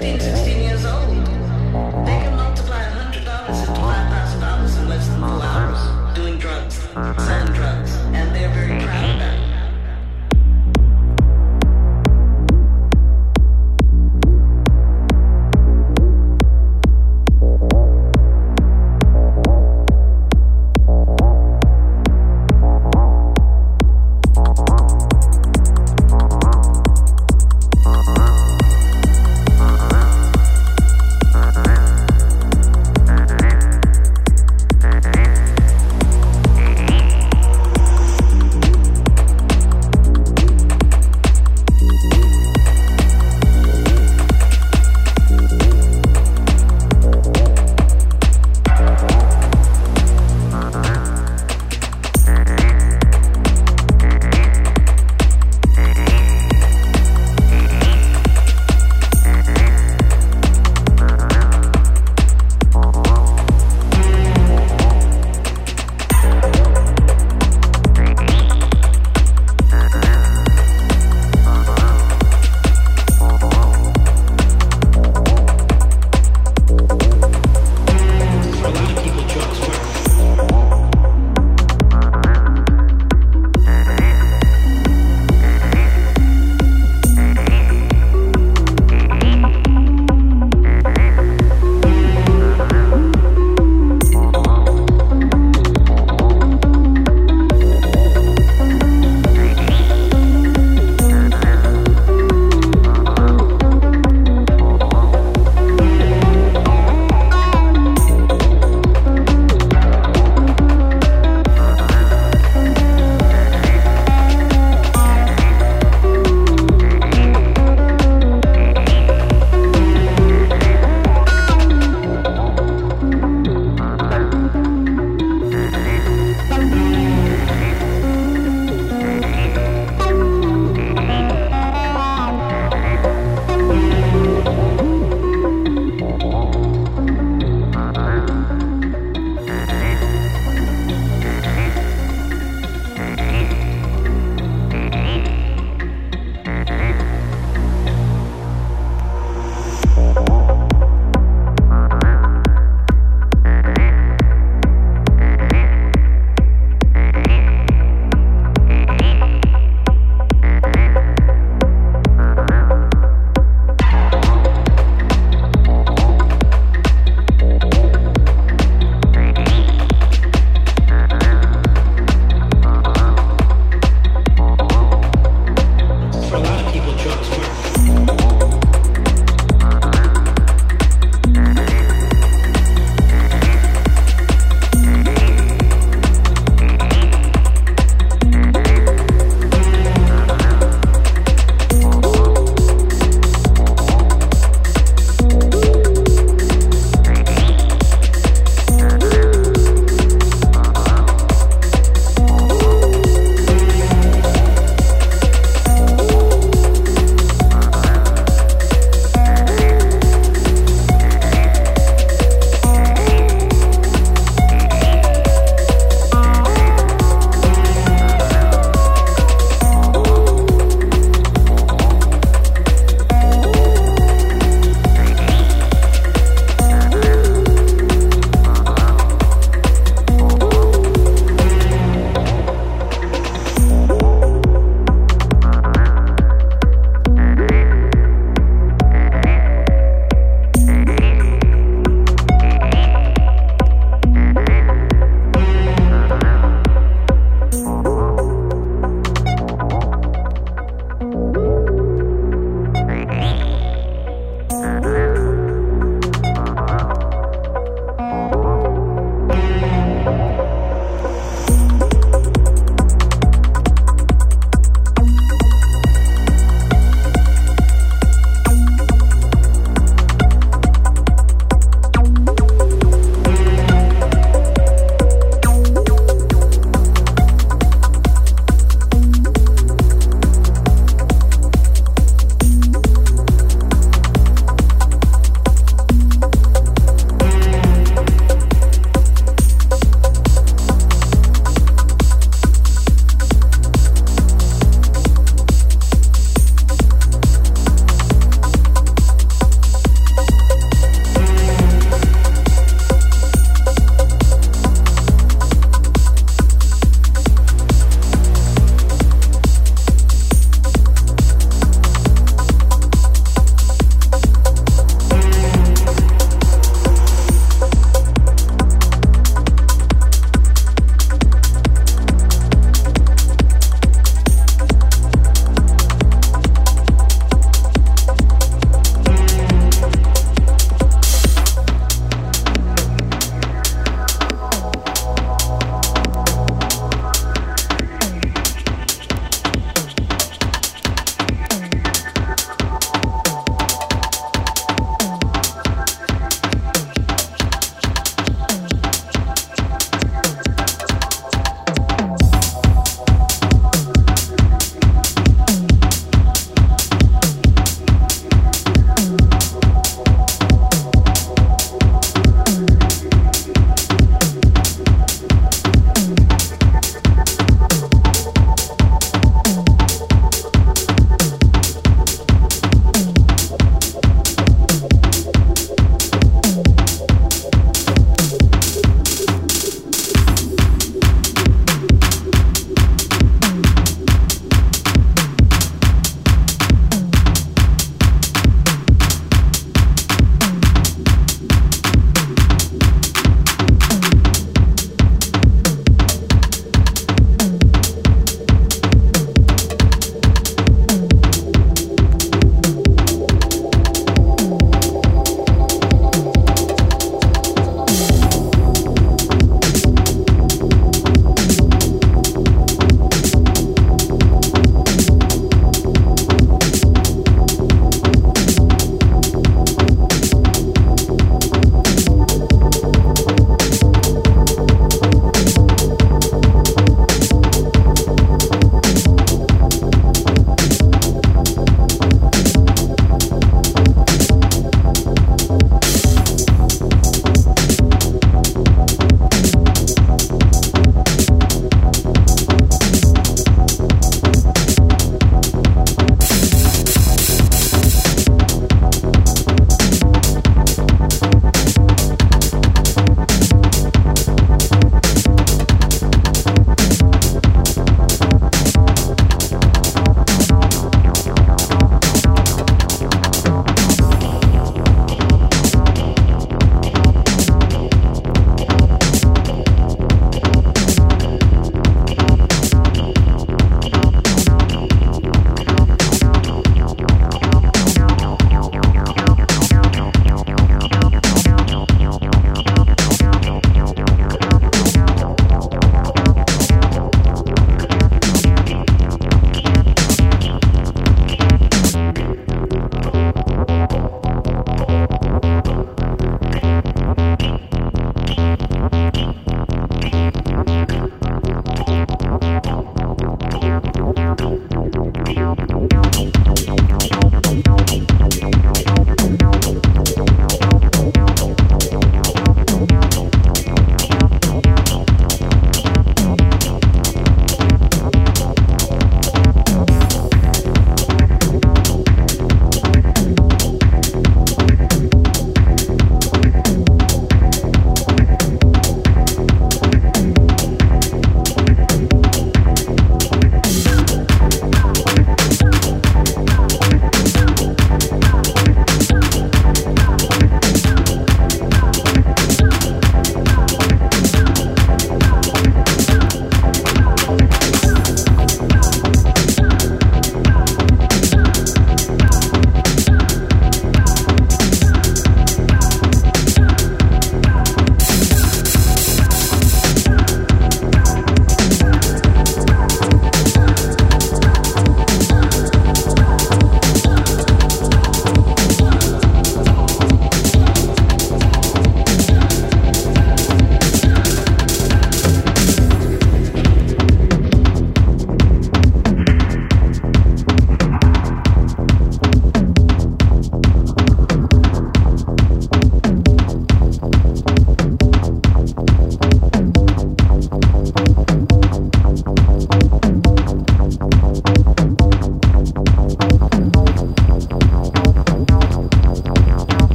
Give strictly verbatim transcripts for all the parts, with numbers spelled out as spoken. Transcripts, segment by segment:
fifteen, sixteen years old, they can multiply one hundred dollars into five thousand dollars in less than four hours doing drugs, selling drugs, and they're very proud of that.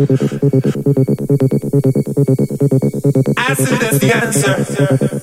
Acid is the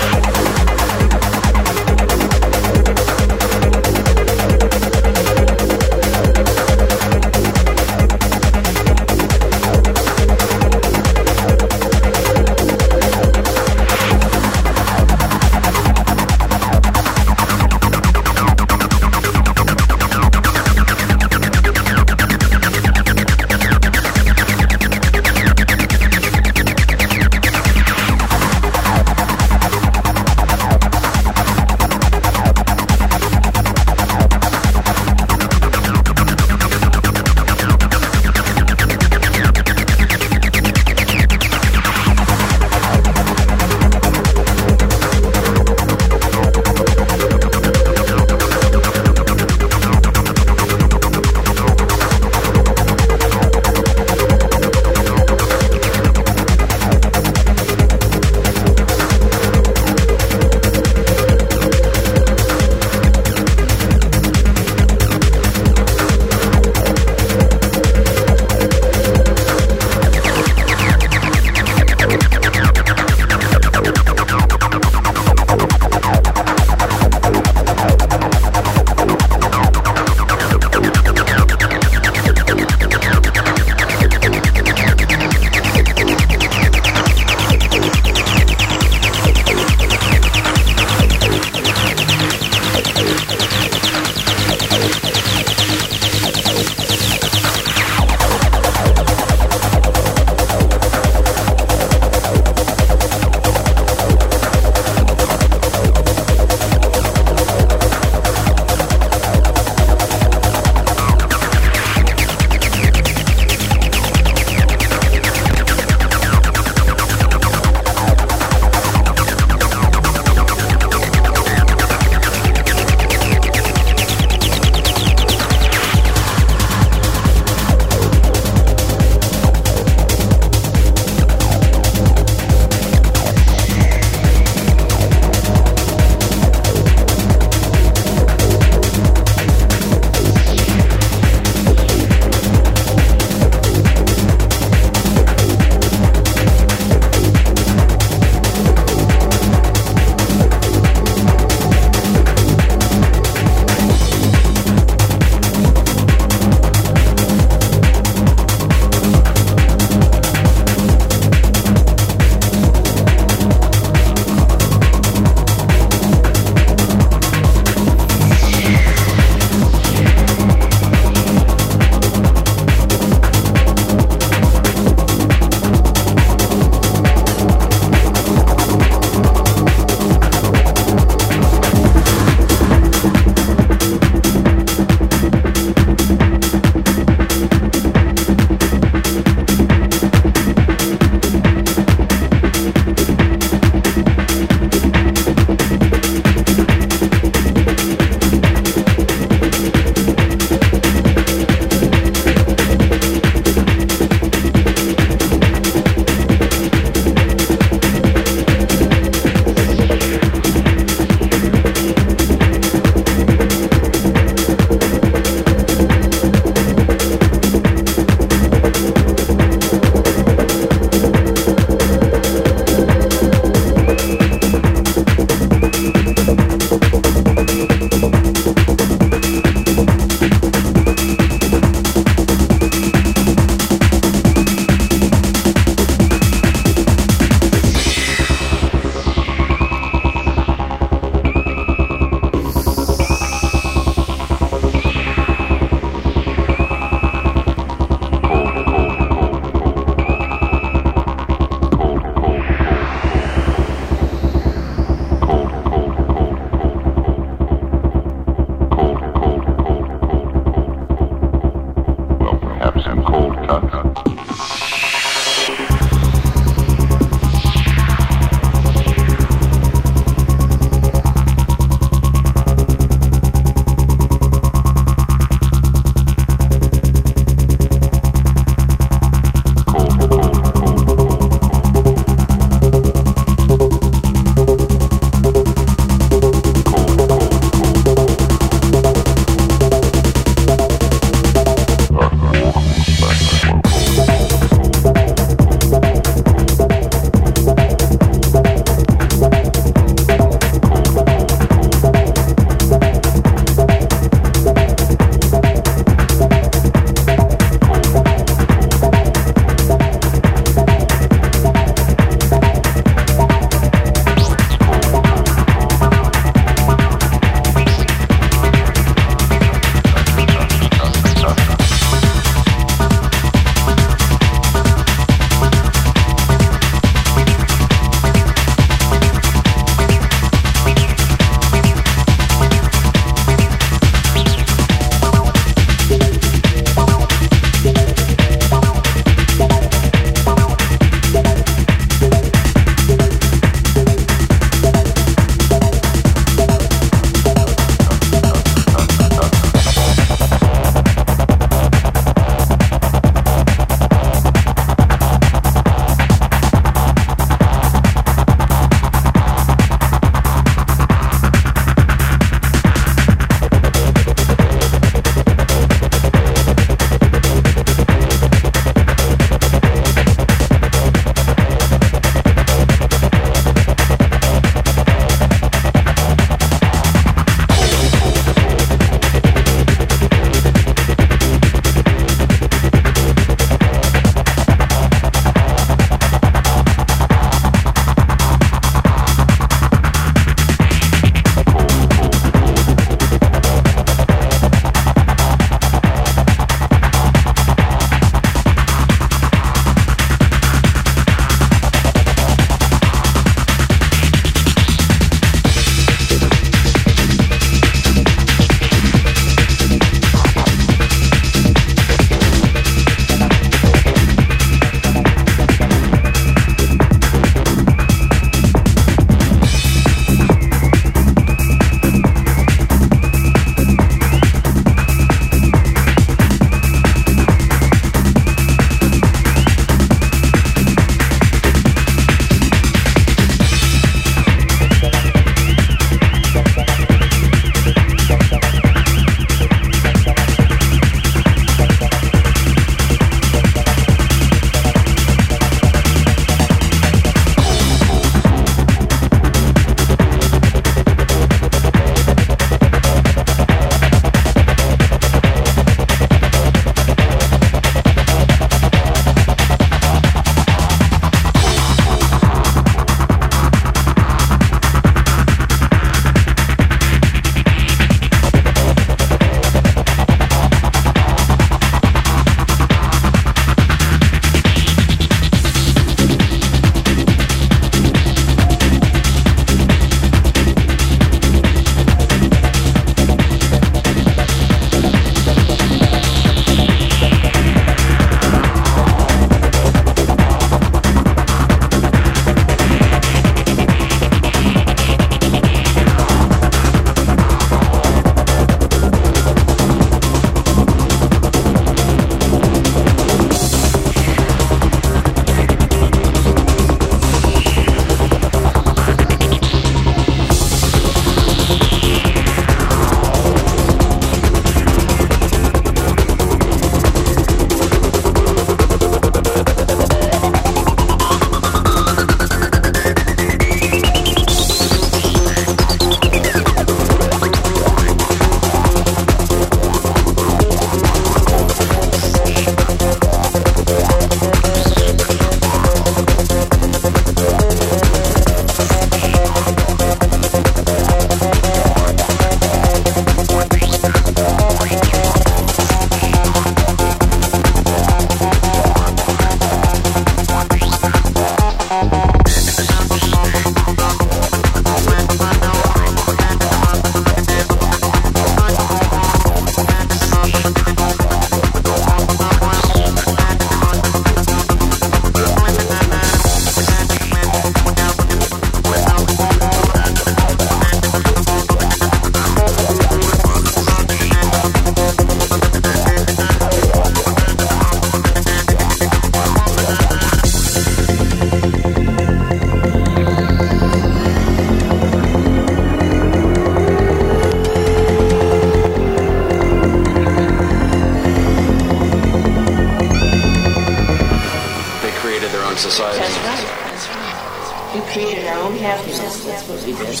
That's right. That's right. We created our own happiness. That's what we did.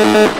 We'll be right back.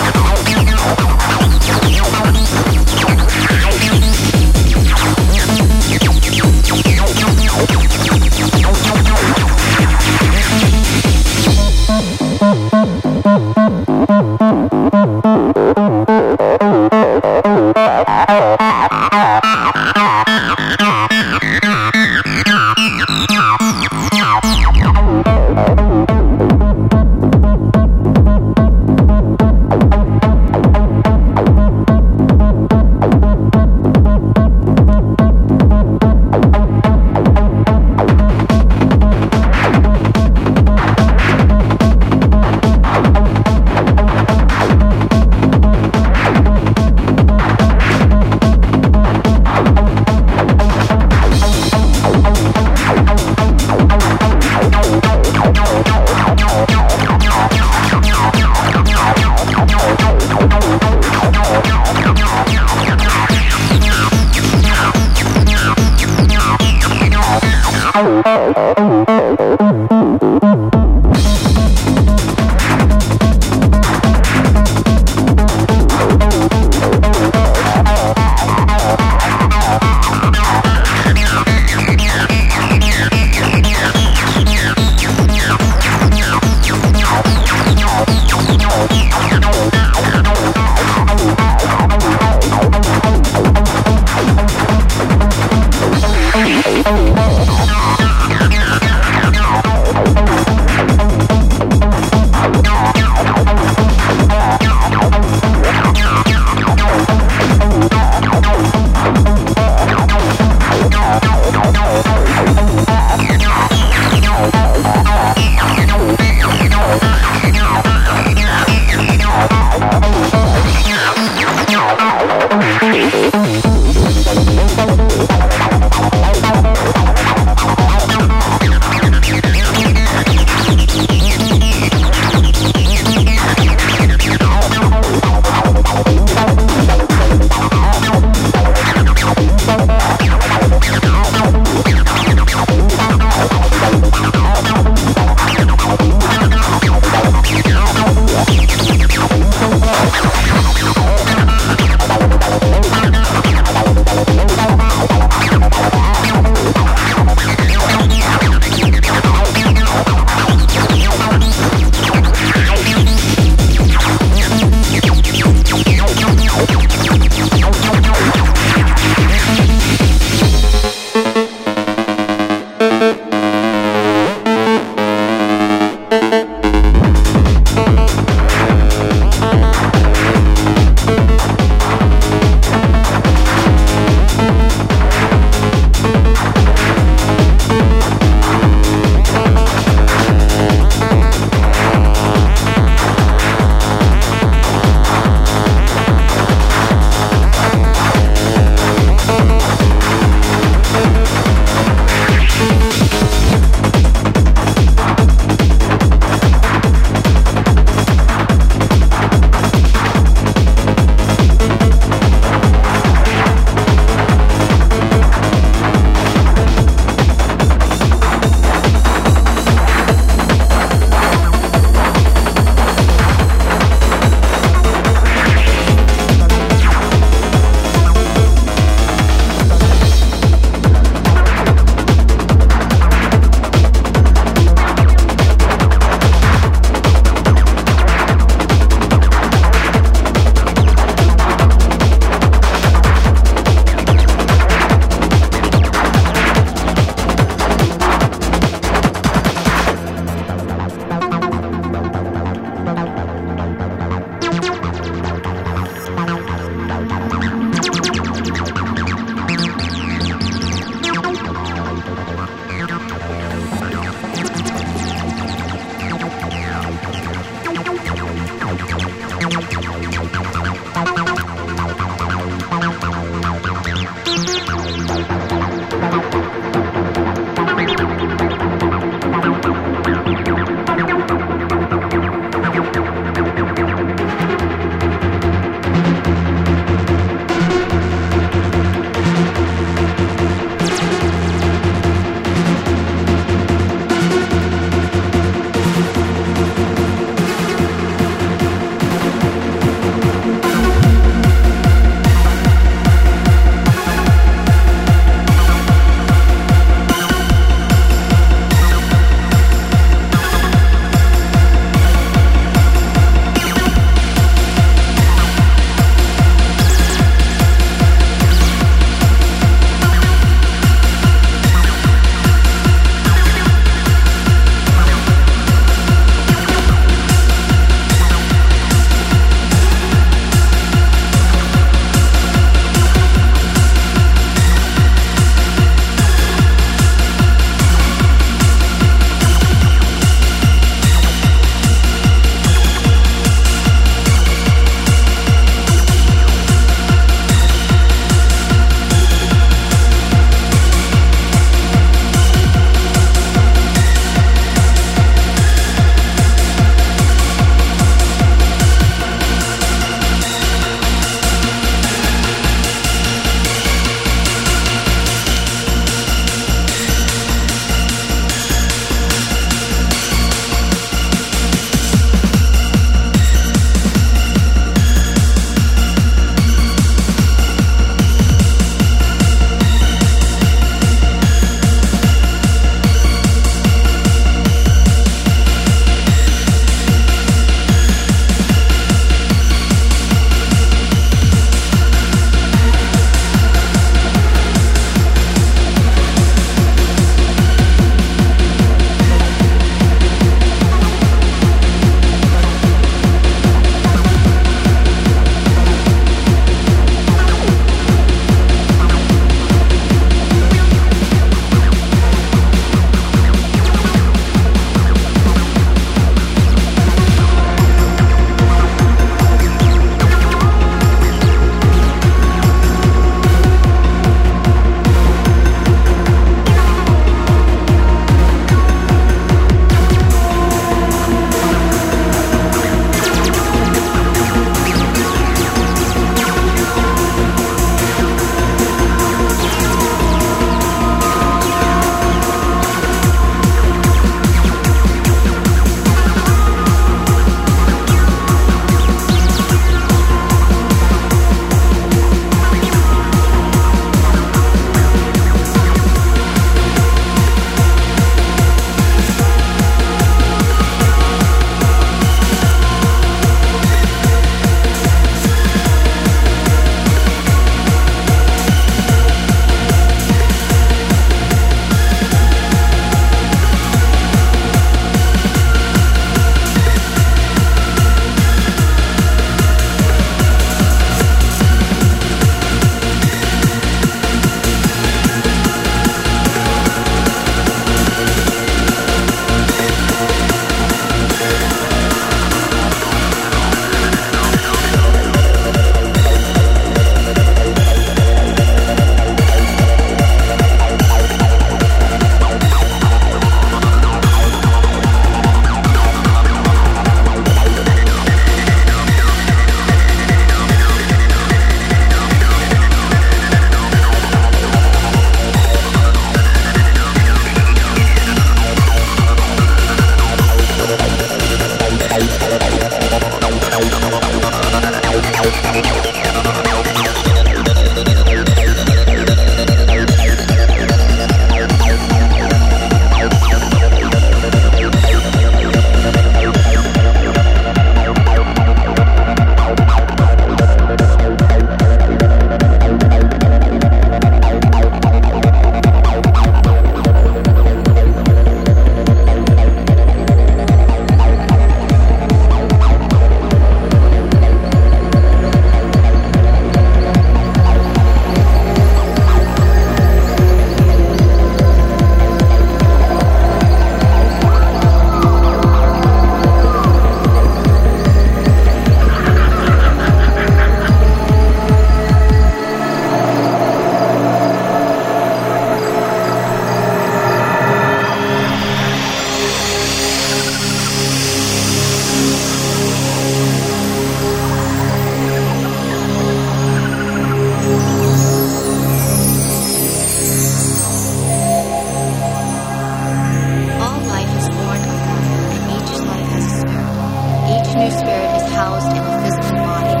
housed in a physical body.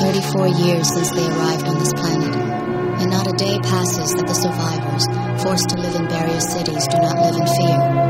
thirty-four years since they arrived on this planet, and not a day passes that the survivors, forced to live in barrier cities, do not live in fear.